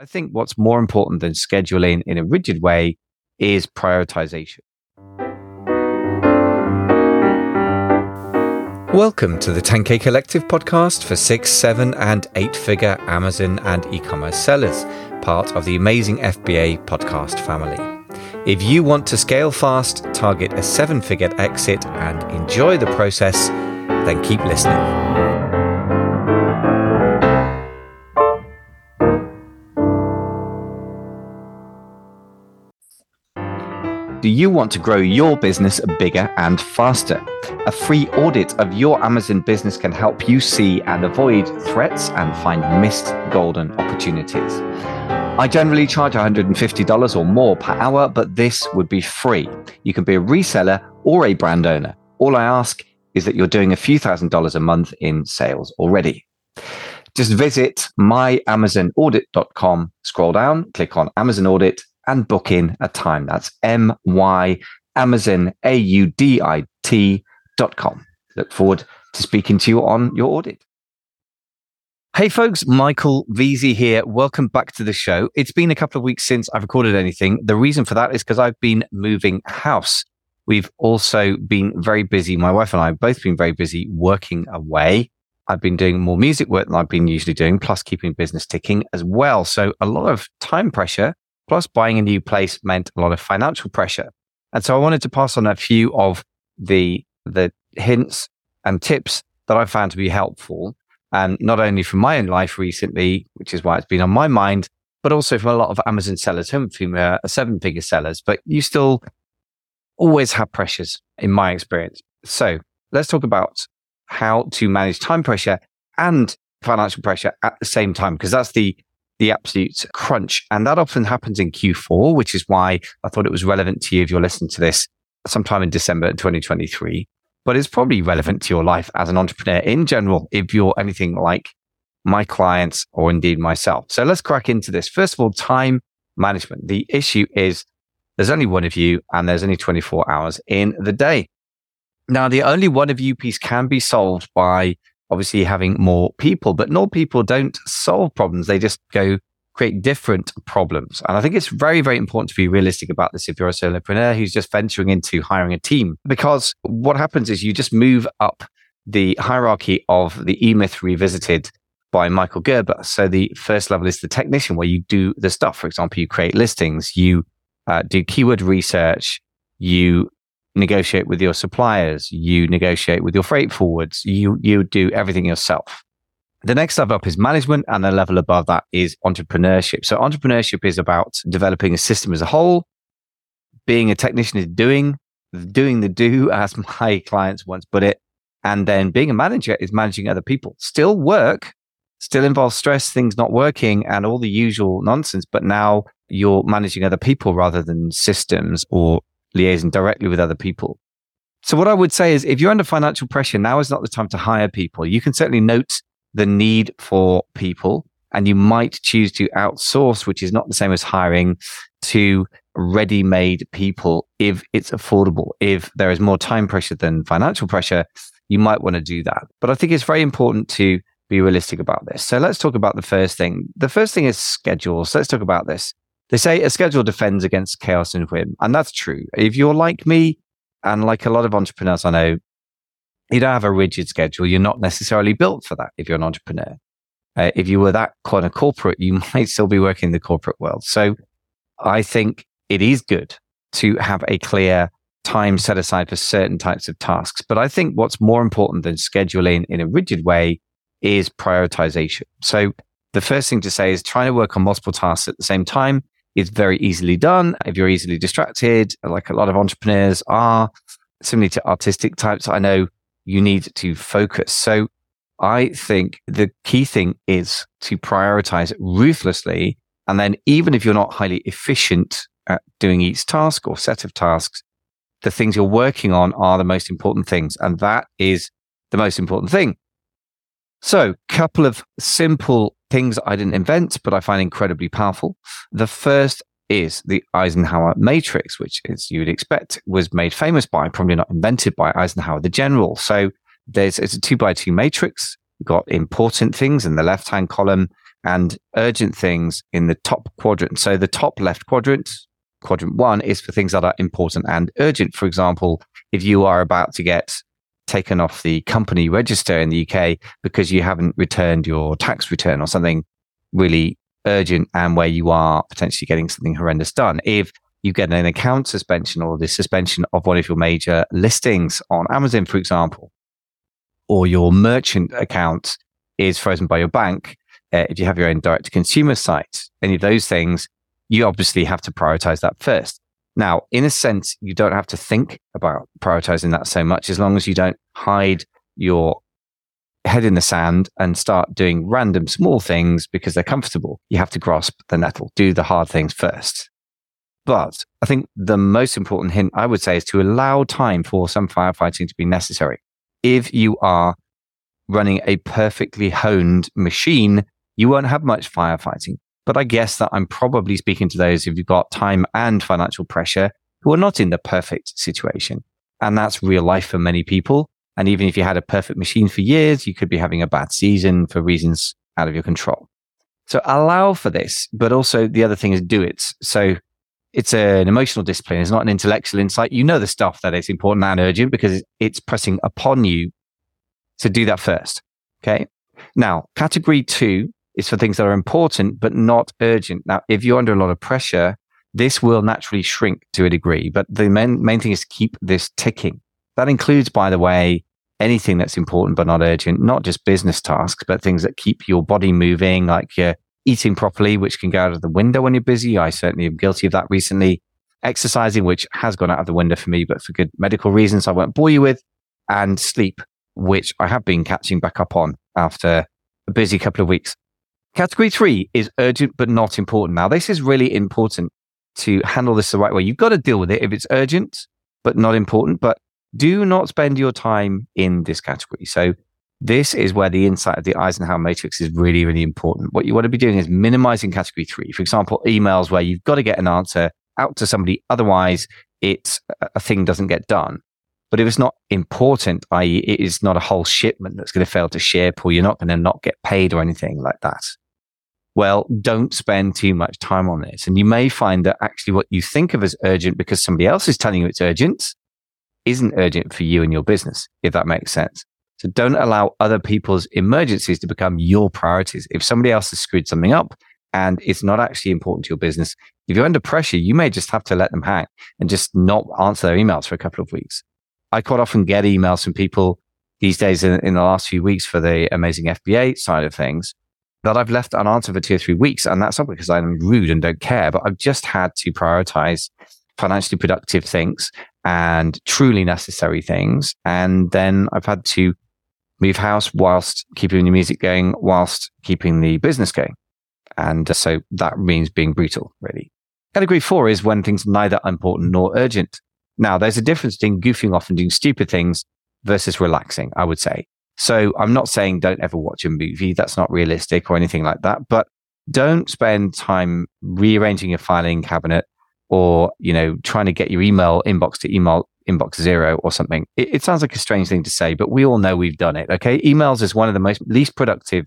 I think what's more important than scheduling in a rigid way is prioritization. Welcome to the 10K Collective podcast for 6, 7 and 8-figure Amazon and e-commerce sellers, part of the amazing FBA podcast family. If you want to scale fast, target a 7-figure exit and enjoy the process, then keep listening. Do you want to grow your business bigger and faster? A free audit of your Amazon business can help you see and avoid threats and find missed golden opportunities. I generally charge $150 or more per hour, but this would be free. You can be a reseller or a brand owner. All I ask is that you're doing a few $1,000s a month in sales already. Just visit myamazonaudit.com, scroll down, click on Amazon Audit, and book in a time. That's myamazonaudit.com. Look forward to speaking to you on your audit. Hey folks, Michael Veazey here. Welcome back to the show. It's been a couple of weeks since I've recorded anything. The reason for that is because I've been moving house. We've also been very busy. My wife and I have both been very busy working away. I've been doing more music work than I've been usually doing, plus keeping business ticking as well. So a lot of time pressure. Plus, buying a new place meant a lot of financial pressure. And so I wanted to pass on a few of the hints and tips that I found to be helpful, and not only from my own life recently, which is why it's been on my mind, but also from a lot of Amazon sellers, some of whom are 7-figure sellers, but you still always have pressures in my experience. So let's talk about how to manage time pressure and financial pressure at the same time, because that's the absolute crunch. And that often happens in Q4, which is why I thought it was relevant to you if you're listening to this sometime in December 2023. But it's probably relevant to your life as an entrepreneur in general, if you're anything like my clients or indeed myself. So let's crack into this. First of all, time management. The issue is there's only one of you and there's only 24 hours in the day. Now, the only one of you piece can be solved by obviously having more people, but not people don't solve problems. They just go create different problems. And I think it's very, very important to be realistic about this if you're a solopreneur who's just venturing into hiring a team, because what happens is you just move up the hierarchy of the e-myth revisited by Michael Gerber. So the first level is the technician, where you do the stuff. For example, you create listings, you do keyword research, you negotiate with your suppliers, you negotiate with your freight forwards, you do everything yourself. The next level up is management, and the level above that is entrepreneurship. So entrepreneurship is about developing a system as a whole. Being a technician is doing the do, as my clients once put it. And then being a manager is managing other people. Still work, still involves stress, things not working, and all the usual nonsense, but now you're managing other people rather than systems or liaison directly with other people. So what I would say is if you're under financial pressure, now is not the time to hire people. You can certainly note the need for people, and you might choose to outsource, which is not the same as hiring, to ready-made people if it's affordable. If there is more time pressure than financial pressure, you might want to do that. But I think it's very important to be realistic about this. So let's talk about the first thing. The first thing is schedules. Let's talk about this. They say a schedule defends against chaos and whim. And that's true. If you're like me and like a lot of entrepreneurs I know, you don't have a rigid schedule. You're not necessarily built for that if you're an entrepreneur. If you were that kind of corporate, you might still be working in the corporate world. So I think it is good to have a clear time set aside for certain types of tasks. But I think what's more important than scheduling in a rigid way is prioritization. So the first thing to say is trying to work on multiple tasks at the same time. It's very easily done. If you're easily distracted, like a lot of entrepreneurs are, similarly to artistic types, I know you need to focus. So I think the key thing is to prioritize ruthlessly. And then even if you're not highly efficient at doing each task or set of tasks, the things you're working on are the most important things. And that is the most important thing. So a couple of simple things I didn't invent, but I find incredibly powerful. The first is the Eisenhower Matrix, which, as you would expect, was made famous by, probably not invented by, Eisenhower the general. So it's a 2x2 matrix. You've got important things in the left-hand column and urgent things in the top quadrant. So the top left quadrant, quadrant one, is for things that are important and urgent. For example, if you are about to get taken off the company register in the UK because you haven't returned your tax return or something really urgent and where you are potentially getting something horrendous done. If you get an account suspension or the suspension of one of your major listings on Amazon, for example, or your merchant account is frozen by your bank, if you have your own direct-to-consumer site, any of those things, you obviously have to prioritize that first. Now, in a sense, you don't have to think about prioritizing that so much as long as you don't hide your head in the sand and start doing random small things because they're comfortable. You have to grasp the nettle, do the hard things first. But I think the most important hint I would say is to allow time for some firefighting to be necessary. If you are running a perfectly honed machine, you won't have much firefighting. But I guess that I'm probably speaking to those who've got time and financial pressure who are not in the perfect situation. And that's real life for many people. And even if you had a perfect machine for years, you could be having a bad season for reasons out of your control. So allow for this, but also the other thing is do it. So it's an emotional discipline. It's not an intellectual insight. You know the stuff that is important and urgent because it's pressing upon you. So do that first. Okay. Now, category two is for things that are important, but not urgent. Now, if you're under a lot of pressure, this will naturally shrink to a degree, but the main thing is keep this ticking. That includes, by the way, anything that's important, but not urgent, not just business tasks, but things that keep your body moving, like your eating properly, which can go out of the window when you're busy. I certainly am guilty of that recently. Exercising, which has gone out of the window for me, but for good medical reasons I won't bore you with. And sleep, which I have been catching back up on after a busy couple of weeks. Category three is urgent but not important. Now, this is really important to handle this the right way. You've got to deal with it if it's urgent but not important, but do not spend your time in this category. So this is where the insight of the Eisenhower Matrix is really, really important. What you want to be doing is minimizing category three. For example, emails where you've got to get an answer out to somebody, otherwise it's a thing doesn't get done. But if it's not important, i.e. it is not a whole shipment that's going to fail to ship or you're not going to not get paid or anything like that, well, don't spend too much time on this. And you may find that actually what you think of as urgent because somebody else is telling you it's urgent isn't urgent for you and your business, if that makes sense. So don't allow other people's emergencies to become your priorities. If somebody else has screwed something up and it's not actually important to your business, if you're under pressure, you may just have to let them hang and just not answer their emails for a couple of weeks. I quite often get emails from people these days in the last few weeks for the amazing FBA side of things that I've left unanswered for 2 or 3 weeks. And that's not because I'm rude and don't care, but I've just had to prioritize financially productive things and truly necessary things. And then I've had to move house whilst keeping the music going, whilst keeping the business going. And so that means being brutal, really. Category four is when things are neither important nor urgent. Now, there's a difference between goofing off and doing stupid things versus relaxing, I would say. So I'm not saying don't ever watch a movie. That's not realistic or anything like that. But don't spend time rearranging your filing cabinet or, you know, trying to get your email inbox to email inbox zero or something. It sounds like a strange thing to say, but we all know we've done it. Okay. Emails is one of the least productive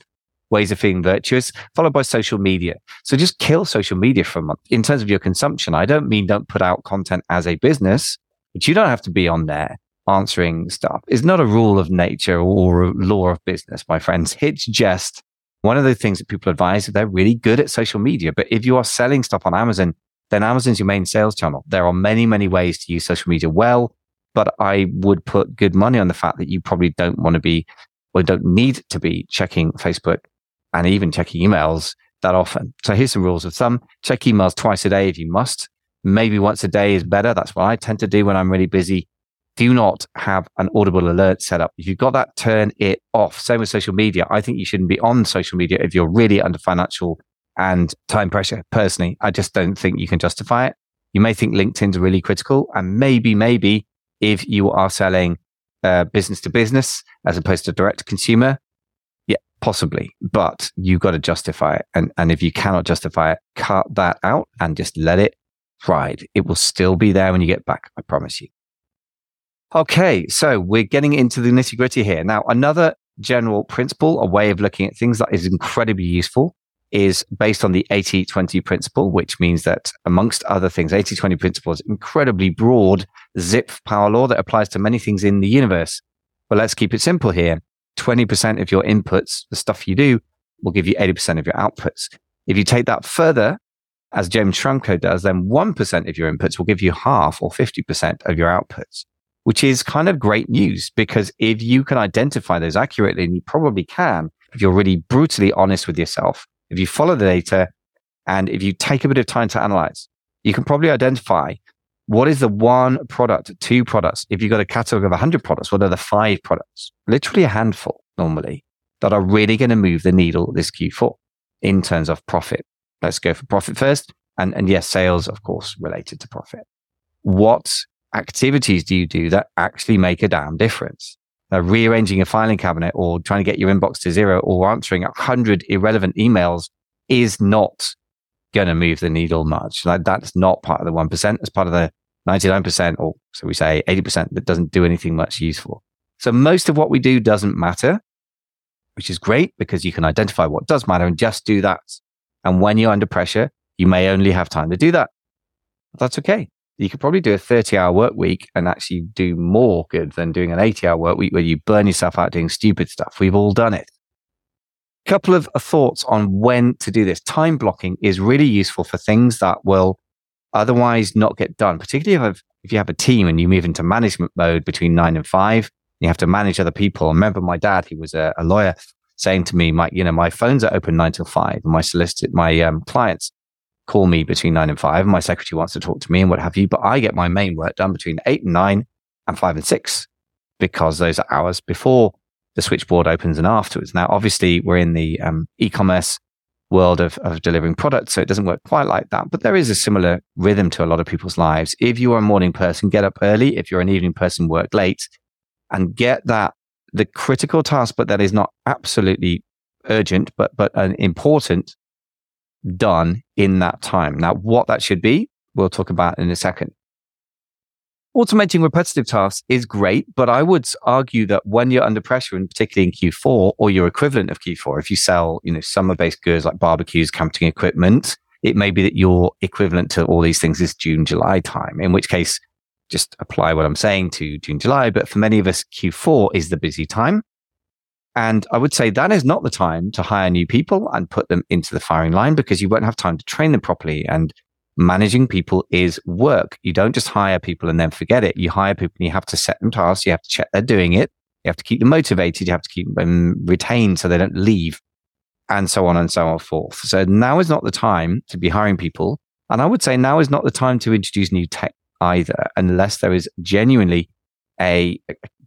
ways of feeling virtuous, followed by social media. So just kill social media for a month. In terms of your consumption, I don't mean don't put out content as a business, but you don't have to be on there answering stuff. It's not a rule of nature or a law of business, my friends. It's just one of the things that people advise if they're really good at social media. But if you are selling stuff on Amazon, then Amazon's your main sales channel. There are many, many ways to use social media well, but I would put good money on the fact that you probably don't want to be or don't need to be checking Facebook and even checking emails that often. So here's some rules of thumb. Check emails twice a day if you must. Maybe once a day is better. That's what I tend to do when I'm really busy. Do not have an audible alert set up. If you've got that, turn it off. Same with social media. I think you shouldn't be on social media if you're really under financial and time pressure. Personally, I just don't think you can justify it. You may think LinkedIn's really critical, and maybe if you are selling business to business as opposed to direct to consumer, yeah, possibly. But you've got to justify it, and if you cannot justify it, cut that out and just let it ride. It will still be there when you get back. I promise you. Okay, so we're getting into the nitty-gritty here. Now, another general principle, a way of looking at things that is incredibly useful is based on the 80-20 principle, which means that, amongst other things, 80-20 principle is incredibly broad zip power law that applies to many things in the universe. But let's keep it simple here. 20% of your inputs, the stuff you do, will give you 80% of your outputs. If you take that further, as James Schramco does, then 1% of your inputs will give you half or 50% of your outputs, which is kind of great news, because if you can identify those accurately, and you probably can, if you're really brutally honest with yourself, if you follow the data and if you take a bit of time to analyze, you can probably identify what is the one product, two products. If you've got a catalog of 100 products, what are the 5 products? Literally a handful normally that are really going to move the needle this Q4 in terms of profit. Let's go for profit first. And yes, sales, of course, related to profit. What activities do you do that actually make a damn difference? Rearranging a filing cabinet or trying to get your inbox to zero or answering 100 irrelevant emails is not going to move the needle much. Like, that's not part of the 1%. It's part of the 99%, or so we say 80%, that doesn't do anything much useful. So most of what we do doesn't matter, which is great because you can identify what does matter and just do that. And when you're under pressure, you may only have time to do that. That's okay. You could probably do a 30-hour work week and actually do more good than doing an 80-hour work week where you burn yourself out doing stupid stuff. We've all done it. Couple of thoughts on when to do this. Time blocking is really useful for things that will otherwise not get done, particularly if you have a team and you move into management mode between 9 and 5, you have to manage other people. I remember my dad, he was a lawyer, saying to me, Mike, my phones are open 9 till 5, and my clients call me between 9 and 5, and my secretary wants to talk to me and what have you, but I get my main work done between 8 and 9 and 5 and 6, because those are hours before the switchboard opens and afterwards. Now, obviously, we're in the e-commerce world of delivering products, so it doesn't work quite like that, but there is a similar rhythm to a lot of people's lives. If you're a morning person, get up early. If you're an evening person, work late, and get that the critical task, but that is not absolutely urgent, but an important, done in that time. Now, what that should be, we'll talk about in a second. Automating repetitive tasks is great, but I would argue that when you're under pressure, and particularly in Q4 or your equivalent of Q4, if you sell, summer-based goods like barbecues, camping equipment, it may be that your equivalent to all these things is June, July time, in which case just apply what I'm saying to June, July. But for many of us, Q4 is the busy time. And I would say that is not the time to hire new people and put them into the firing line, because you won't have time to train them properly. And managing people is work. You don't just hire people and then forget it. You hire people and you have to set them tasks. You have to check they're doing it. You have to keep them motivated. You have to keep them retained so they don't leave, and so on forth. So now is not the time to be hiring people. And I would say now is not the time to introduce new tech either, unless there is genuinely a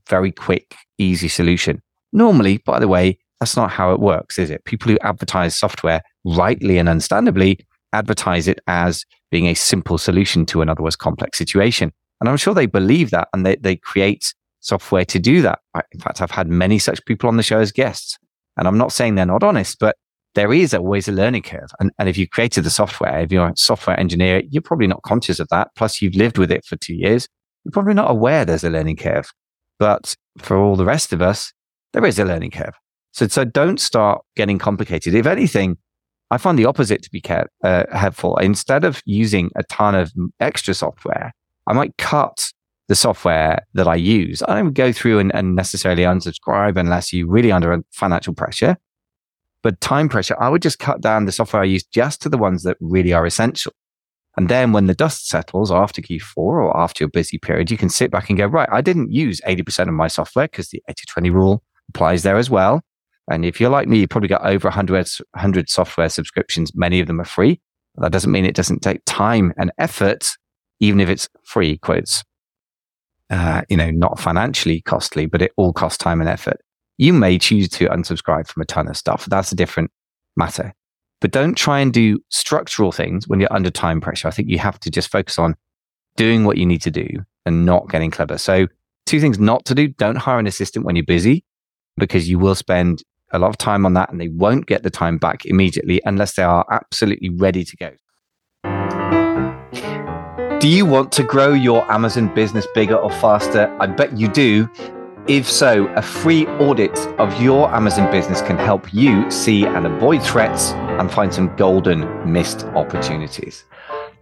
very quick, easy solution. Normally, by the way, that's not how it works, is it? People who advertise software, rightly and understandably, advertise it as being a simple solution to an otherwise complex situation. And I'm sure they believe that, and they create software to do that. In fact, I've had many such people on the show as guests. And I'm not saying they're not honest, but there is always a learning curve. And if you created the software, if you're a software engineer, you're probably not conscious of that. Plus, you've lived with it for 2 years. You're probably not aware there's a learning curve. But for all the rest of us, there is a learning curve. So don't start getting complicated. If anything, I find the opposite to be helpful. Instead of using a ton of extra software, I might cut the software that I use. I don't go through and necessarily unsubscribe unless you're really under financial pressure. But time pressure, I would just cut down the software I use just to the ones that really are essential. And then when the dust settles after Q4 or after your busy period, you can sit back and go, right, I didn't use 80% of my software, because the 80-20 rule applies there as well. And if you're like me, you probably got over 100 software subscriptions. Many of them are free. That doesn't mean it doesn't take time and effort, even if it's free, quotes. Not financially costly, but it all costs time and effort. You may choose to unsubscribe from a ton of stuff. That's a different matter. But don't try and do structural things when you're under time pressure. I think you have to just focus on doing what you need to do and not getting clever. So 2 things not to do. Don't hire an assistant when you're busy, because you will spend a lot of time on that and they won't get the time back immediately unless they are absolutely ready to go. Do you want to grow your Amazon business bigger or faster? I bet you do. If so, a free audit of your Amazon business can help you see and avoid threats and find some golden missed opportunities.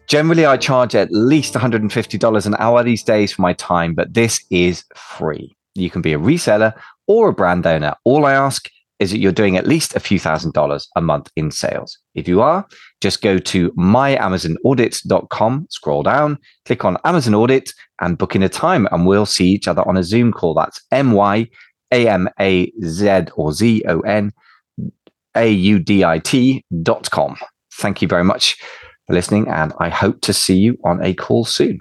Generally, I charge at least $150 an hour these days for my time, but this is free. You can be a reseller or a brand owner. All I ask is that you're doing at least a few $1,000s a month in sales. If you are, just go to myamazonaudit.com, scroll down, click on Amazon Audit and book in a time, and we'll see each other on a Zoom call. That's myamazonaudit.com. Thank you very much for listening, and I hope to see you on a call soon.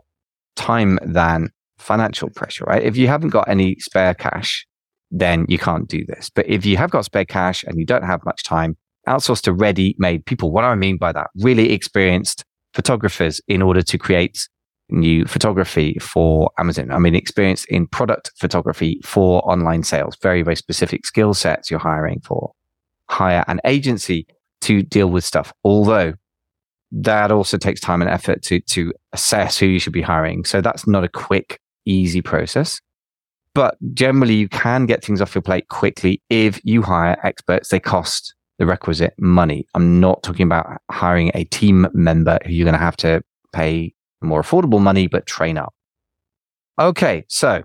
time than financial pressure, right? If you haven't got any spare cash, then you can't do this. But if you have got spare cash and you don't have much time, outsource to ready-made people. What do I mean by that? Really experienced photographers in order to create new photography for Amazon. I mean, experience in product photography for online sales, very, very specific skill sets you're hiring for. Hire an agency to deal with stuff. Although that also takes time and effort to assess who you should be hiring. So that's not a quick, easy process. But generally, you can get things off your plate quickly if you hire experts. They cost the requisite money. I'm not talking about hiring a team member who you're going to have to pay more affordable money, but train up. Okay, so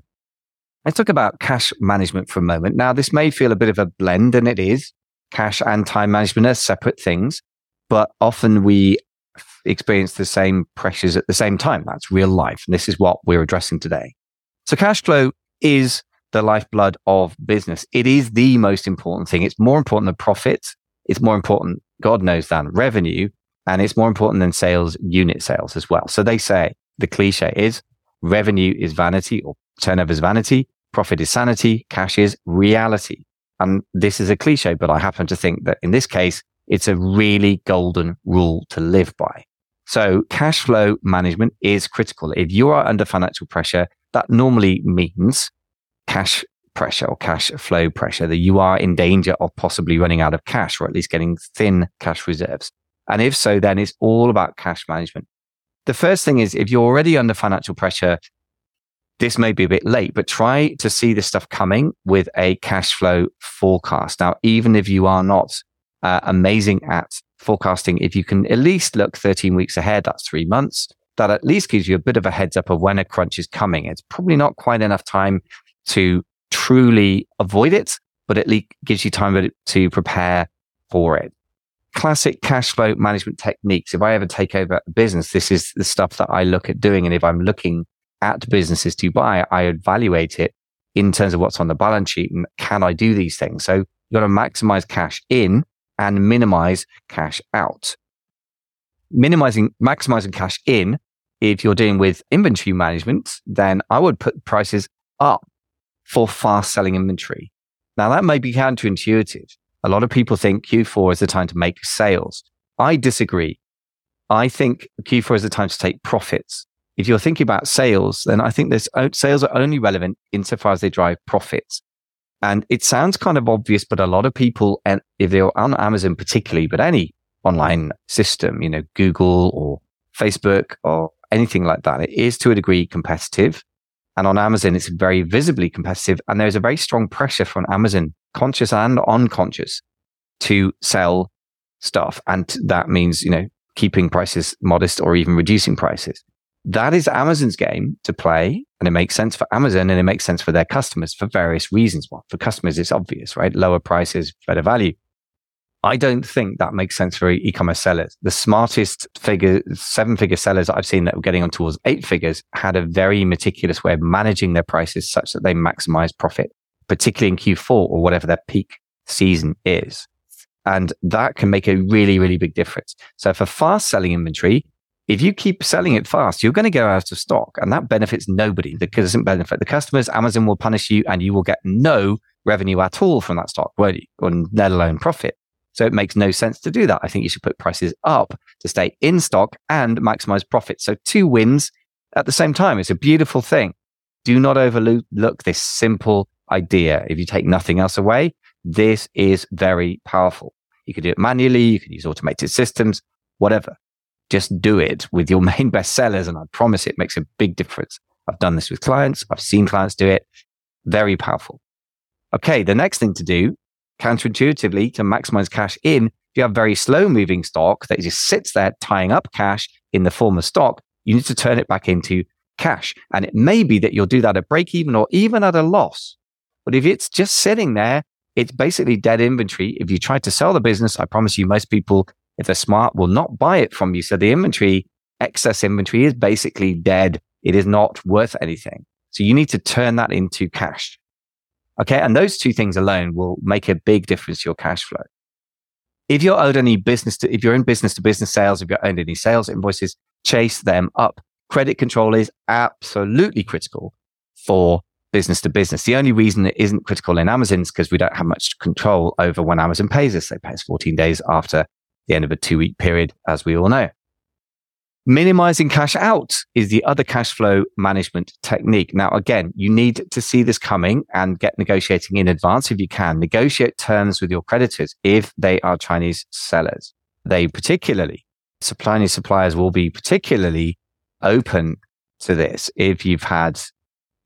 let's talk about cash management for a moment. Now, this may feel a bit of a blend, and it is. Cash and time management are separate things, but often we experience the same pressures at the same time. That's real life, and this is what we're addressing today. So cash flow is the lifeblood of business. It is the most important thing. It's more important than profit. It's more important, God knows, than revenue. And it's more important than sales, unit sales as well. So they say, the cliche is, revenue is vanity, or turnover is vanity, profit is sanity, cash is reality. And this is a cliche, but I happen to think that in this case, it's a really golden rule to live by. So cash flow management is critical. If you are under financial pressure, that normally means cash pressure or cash flow pressure, that you are in danger of possibly running out of cash, or at least getting thin cash reserves. And if so, then it's all about cash management. The first thing is, if you're already under financial pressure, this may be a bit late, but try to see this stuff coming with a cash flow forecast. Now, even if you are not amazing at forecasting, if you can at least look 13 weeks ahead, that's 3 months, that at least gives you a bit of a heads up of when a crunch is coming. It's probably not quite enough time to truly avoid it, but at least gives you time to prepare for it. Classic cash flow management techniques. If I ever take over a business, this is the stuff that I look at doing. And if I'm looking at businesses to buy, I evaluate it in terms of what's on the balance sheet and can I do these things? So you've got to maximize cash in and minimize cash out. Maximizing cash in, if you're dealing with inventory management, then I would put prices up for fast selling inventory. Now that may be counterintuitive. A lot of people think Q4 is the time to make sales. I disagree. I think Q4 is the time to take profits. If you're thinking about sales, then I think this sales are only relevant insofar as they drive profits. And it sounds kind of obvious, but a lot of people, and if they're on Amazon particularly, but any online system, you know, Google or Facebook or anything like that, it is to a degree competitive. And on Amazon, it's very visibly competitive. And there's a very strong pressure from Amazon, conscious and unconscious, to sell stuff. And that means, you know, keeping prices modest or even reducing prices. That is Amazon's game to play. And it makes sense for Amazon and it makes sense for their customers for various reasons. Well, for customers, it's obvious, right? Lower prices, better value. I don't think that makes sense for e-commerce sellers. The smartest seven-figure sellers that I've seen that were getting on towards eight figures had a very meticulous way of managing their prices such that they maximize profit, particularly in Q4 or whatever their peak season is. And that can make a really, really big difference. So for fast selling inventory, if you keep selling it fast, you're going to go out of stock, and that benefits nobody. That doesn't benefit the customers. Amazon will punish you and you will get no revenue at all from that stock, won't you? Or let alone profit. So it makes no sense to do that. I think you should put prices up to stay in stock and maximize profit. So two wins at the same time. It's a beautiful thing. Do not overlook this simple idea. If you take nothing else away, this is very powerful. You can do it manually. You can use automated systems, whatever. Just do it with your main bestsellers, and I promise it makes a big difference. I've done this with clients. I've seen clients do it. Very powerful. Okay, the next thing to do, counterintuitively, to maximize cash in, if you have very slow moving stock that just sits there tying up cash in the form of stock, you need to turn it back into cash. And it may be that you'll do that at break even or even at a loss. But if it's just sitting there, it's basically dead inventory. If you try to sell the business, I promise you, most people, if they're smart, will not buy it from you. So the inventory, excess inventory, is basically dead. It is not worth anything. So you need to turn that into cash. Okay. And those two things alone will make a big difference to your cash flow. If you're owed any if you're in business to business sales, if you're owed any sales invoices, chase them up. Credit control is absolutely critical for business to business. The only reason it isn't critical in Amazon is because we don't have much control over when Amazon pays us. They pay us 14 days after the end of a 2-week period, as we all know. Minimizing cash out is the other cash flow management technique. Now, again, you need to see this coming and get negotiating in advance if you can. Negotiate terms with your creditors if they are Chinese sellers. They particularly, suppliers will be particularly open to this if you've had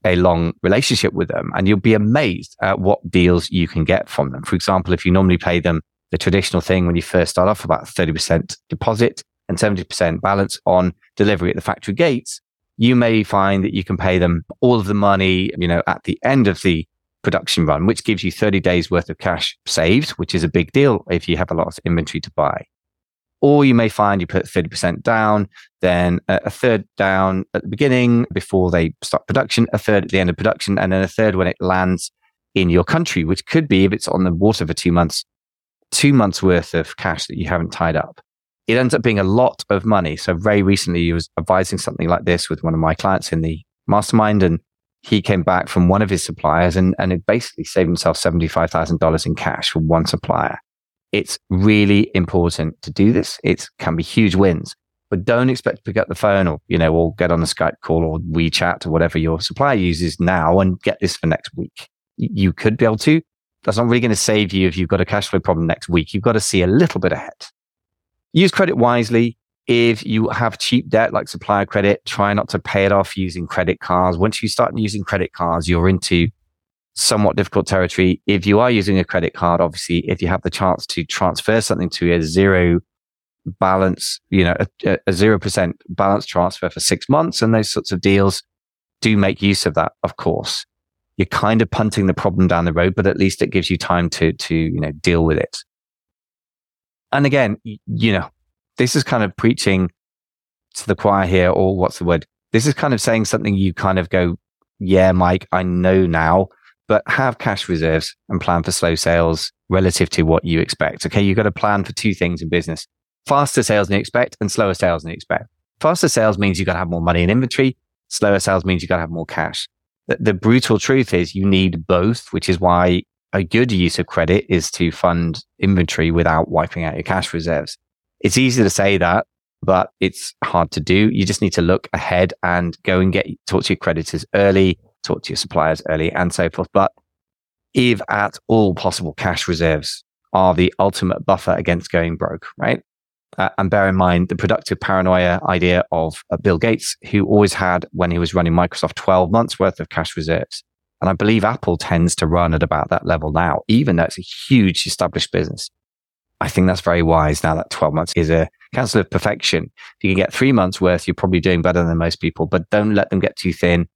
a long relationship with them, and you'll be amazed at what deals you can get from them. For example, if you normally pay them the traditional thing when you first start off, about 30% deposit and 70% balance on delivery at the factory gates, you may find that you can pay them all of the money, at the end of the production run, which gives you 30 days worth of cash saved, which is a big deal if you have a lot of inventory to buy. Or you may find you put 30% down, then a third down at the beginning before they start production, a third at the end of production, and then a third when it lands in your country, which could be, if it's on the water for 2 months, 2 months worth of cash that you haven't tied up. It ends up being a lot of money. So very recently, I was advising something like this with one of my clients in the mastermind, and he came back from one of his suppliers and had basically saved himself $75,000 in cash from one supplier. It's really important to do this. It can be huge wins, but don't expect to pick up the phone or get on a Skype call or WeChat or whatever your supplier uses now and get this for next week. You could be able to. That's not really going to save you if you've got a cash flow problem next week. You've got to see a little bit ahead. Use credit wisely. If you have cheap debt like supplier credit, try not to pay it off using credit cards. Once you start using credit cards, you're into somewhat difficult territory. If you are using a credit card, obviously, if you have the chance to transfer something to a zero balance, a 0% balance transfer for 6 months, and those sorts of deals, do make use of that, of course. You're kind of punting the problem down the road, but at least it gives you time to deal with it. And again, this is kind of preaching to the choir here, or what's the word? This is kind of saying something you kind of go, yeah, Mike, I know now. But have cash reserves and plan for slow sales relative to what you expect. Okay, you've got to plan for two things in business: faster sales than you expect and slower sales than you expect. Faster sales means you've got to have more money in inventory. Slower sales means you've got to have more cash. The brutal truth is you need both, which is why a good use of credit is to fund inventory without wiping out your cash reserves. It's easy to say that, but it's hard to do. You just need to look ahead and go and talk to your creditors early, talk to your suppliers early, and so forth. But if at all possible, cash reserves are the ultimate buffer against going broke, right? And bear in mind the productive paranoia idea of Bill Gates, who always had, when he was running Microsoft, 12 months worth of cash reserves. And I believe Apple tends to run at about that level now, even though it's a huge established business. I think that's very wise now that 12 months is a counsel of perfection. If you can get 3 months worth, you're probably doing better than most people, but don't let them get too thin.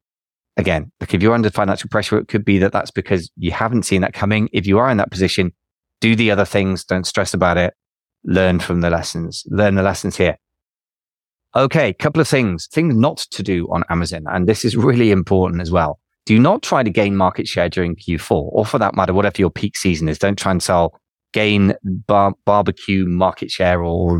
Again, if you're under financial pressure, it could be that's because you haven't seen that coming. If you are in that position, Do the other things. Don't stress about it. Learn from the lessons. Learn the lessons here. Okay, couple of things not to do on Amazon. And this is really important as well. Do not try to gain market share during Q4, or for that matter, whatever your peak season is. Don't try and gain barbecue market share or,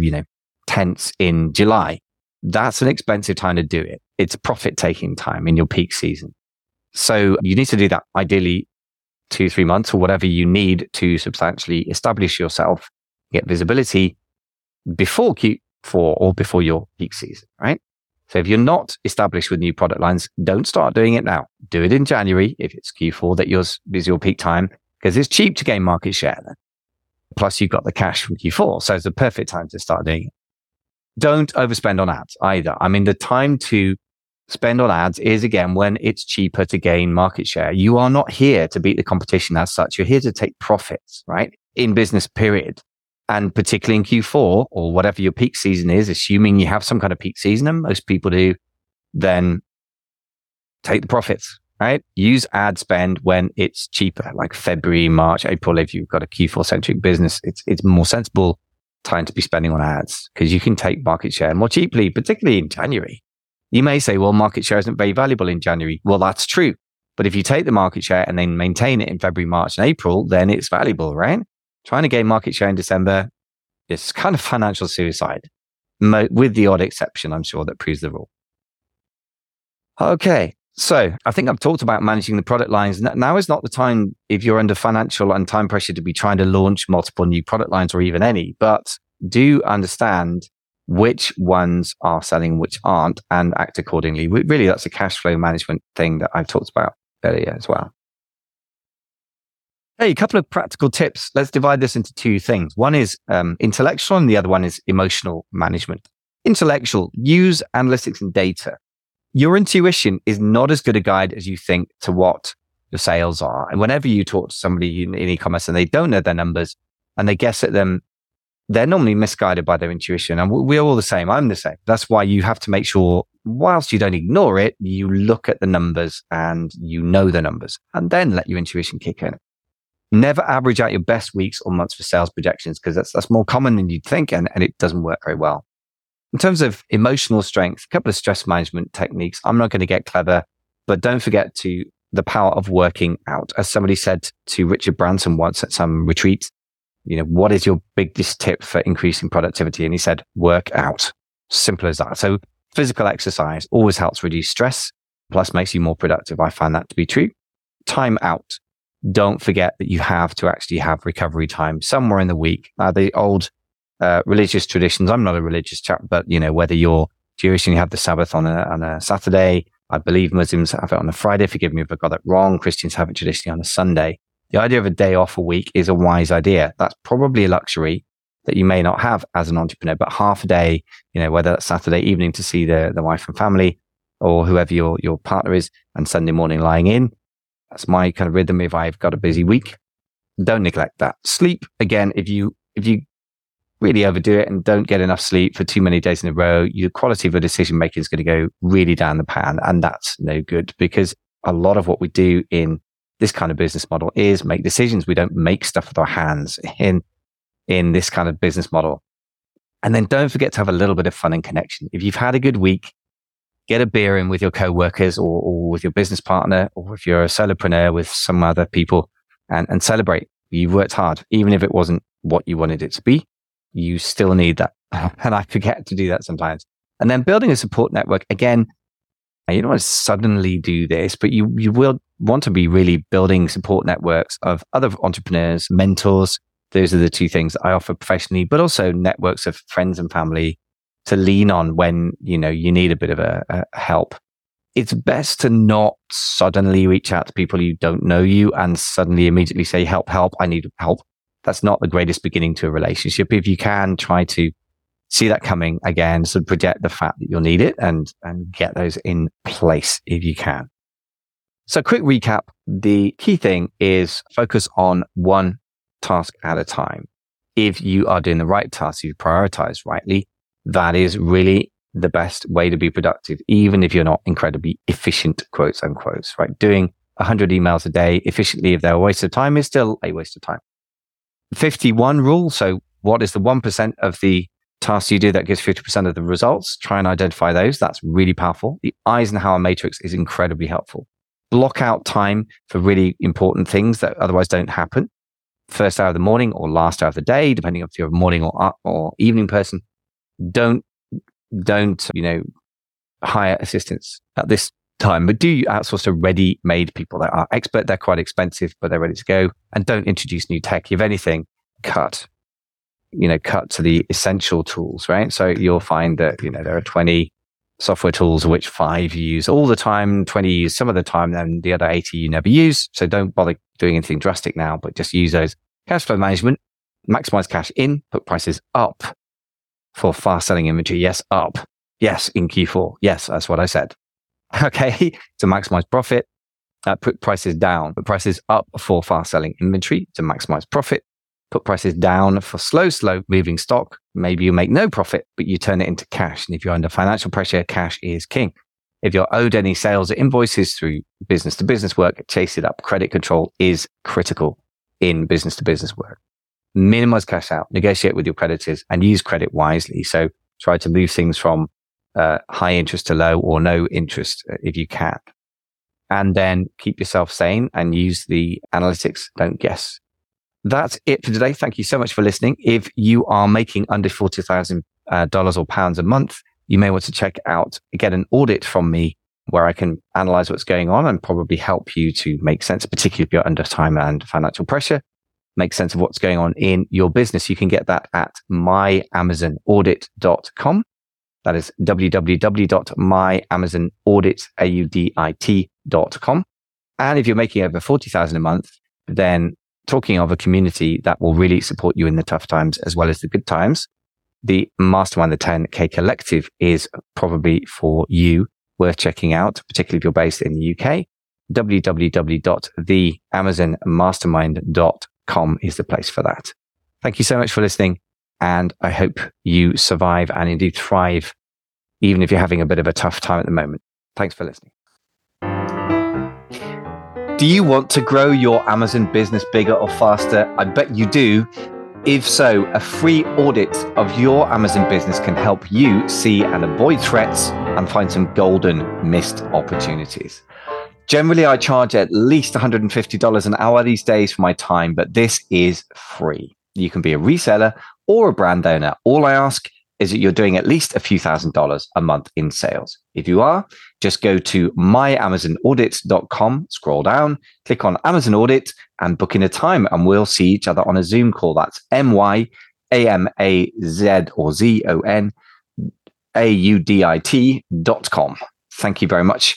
tents in July. That's an expensive time to do it. It's profit-taking time in your peak season. So you need to do that ideally 2-3 months or whatever you need to substantially establish yourself, get visibility before Q4 or before your peak season, right? So if you're not established with new product lines, don't start doing it now. Do it in January if it's Q4 that yours is your peak time, because it's cheap to gain market share then. Plus you've got the cash from Q4, so it's the perfect time to start doing it. Don't overspend on ads either. The time to spend on ads is, again, when it's cheaper to gain market share. You are not here to beat the competition as such. You're here to take profits, right? In business, period. And particularly in Q4 or whatever your peak season is, assuming you have some kind of peak season, and most people do, then take the profits, right? Use ad spend when it's cheaper, like February, March, April. If you've got a Q4 centric business, it's more sensible time to be spending on ads because you can take market share more cheaply, particularly in January. You may say, well, market share isn't very valuable in January. Well, that's true. But if you take the market share and then maintain it in February, March, and April, then it's valuable, right? Trying to gain market share in December is kind of financial suicide, with the odd exception, I'm sure, that proves the rule. Okay, so I think I've talked about managing the product lines. Now is not the time, if you're under financial and time pressure, to be trying to launch multiple new product lines or even any, but do understand which ones are selling, which aren't, and act accordingly. Really, that's a cash flow management thing that I've talked about earlier as well. Hey, a couple of practical tips. Let's divide this into two things. One is intellectual and the other one is emotional management. Intellectual, use analytics and data. Your intuition is not as good a guide as you think to what your sales are. And whenever you talk to somebody in e-commerce and they don't know their numbers and they guess at them, they're normally misguided by their intuition. And we're all the same. I'm the same. That's why you have to make sure, whilst you don't ignore it, you look at the numbers and you know the numbers and then let your intuition kick in. Never average out your best weeks or months for sales projections, because that's more common than you'd think, and it doesn't work very well. In terms of emotional strength, a couple of stress management techniques. I'm not going to get clever, but don't forget to the power of working out. As somebody said to Richard Branson once at some retreat, what is your biggest tip for increasing productivity? And he said, work out. Simple as that. So physical exercise always helps reduce stress, plus makes you more productive. I find that to be true. Time out. Don't forget that you have to actually have recovery time somewhere in the week. Now, the old religious traditions, I'm not a religious chap, but whether you're Jewish and you have the Sabbath on a Saturday, I believe Muslims have it on a Friday. Forgive me if I got that wrong. Christians have it traditionally on a Sunday. The idea of a day off a week is a wise idea. That's probably a luxury that you may not have as an entrepreneur, but half a day, whether that's Saturday evening to see the wife and family or whoever your partner is, and Sunday morning lying in. That's my kind of rhythm if I've got a busy week. Don't neglect that. Sleep, again, if you really overdo it and don't get enough sleep for too many days in a row, your quality of your decision making is going to go really down the pan. And that's no good, because a lot of what we do in this kind of business model is make decisions. We don't make stuff with our hands in this kind of business model. And then don't forget to have a little bit of fun and connection. If you've had a good week, get a beer in with your co-workers or with your business partner, or if you're a solopreneur, with some other people, and celebrate. You've worked hard. Even if it wasn't what you wanted it to be, you still need that. And I forget to do that sometimes. And then building a support network. Again, you don't want to suddenly do this, but you will want to be really building support networks of other entrepreneurs, mentors. Those are the two things I offer professionally, but also networks of friends and family to lean on when, you need a bit of a help. It's best to not suddenly reach out to people who don't know you and suddenly immediately say, help, I need help. That's not the greatest beginning to a relationship. If you can, try to see that coming again, so project the fact that you'll need it and get those in place if you can. So quick recap, the key thing is focus on one task at a time. If you are doing the right tasks, you prioritize rightly, that is really the best way to be productive, even if you're not incredibly efficient, quotes unquote, right? Doing 100 emails a day efficiently, if they're a waste of time, is still a waste of time. The 51 rule. So what is the 1% of the tasks you do that gives 50% of the results? Try and identify those. That's really powerful. The Eisenhower Matrix is incredibly helpful. Block out time for really important things that otherwise don't happen. First hour of the morning or last hour of the day, depending on if you're a morning or evening person. Don't hire assistants at this time, but do outsource to ready-made people that are expert. They're quite expensive, but they're ready to go. And don't introduce new tech. If anything, cut to the essential tools, right? So you'll find that, there are 20 software tools, of which 5 you use all the time, 20 you use some of the time, then the other 80 you never use. So don't bother doing anything drastic now, but just use those. Cash flow management, maximize cash in, put prices up for fast selling inventory. Yes, up. Yes, in Q4. Yes, that's what I said. Okay. To maximize profit, put prices down, put prices up for fast selling inventory to maximize profit. Put prices down for slow moving stock. Maybe you make no profit, but you turn it into cash. And if you're under financial pressure, cash is king. If you're owed any sales or invoices through business to business work, chase it up. Credit control is critical in business to business work. Minimize cash out, negotiate with your creditors, and use credit wisely. So try to move things from high interest to low or no interest if you can. And then keep yourself sane and use the analytics. Don't guess. That's it for today. Thank you so much for listening. If you are making under $40,000 or pounds a month, you may want to get an audit from me where I can analyze what's going on and probably help you to make sense, particularly if you're under time and financial pressure, make sense of what's going on in your business. You can get that at myamazonaudit.com. That is www.myamazonaudit.com. And if you're making over 40,000 a month, then talking of a community that will really support you in the tough times as well as the good times. The mastermind, the 10K Collective, is probably for you, worth checking out, particularly if you're based in the UK. www.theamazonmastermind.com is the place for that. Thank you so much for listening, and I hope you survive and indeed thrive, even if you're having a bit of a tough time at the moment. Thanks for listening. Do you want to grow your Amazon business bigger or faster? I bet you do. If so, a free audit of your Amazon business can help you see and avoid threats and find some golden missed opportunities. Generally, I charge at least $150 an hour these days for my time, but this is free. You can be a reseller or a brand owner. All I ask is that you're doing at least a few $1,000s a month in sales. If you are, just go to myamazonaudit.com, scroll down, click on Amazon Audit and book in a time, and we'll see each other on a Zoom call. That's myamazonaudit.com. Thank you very much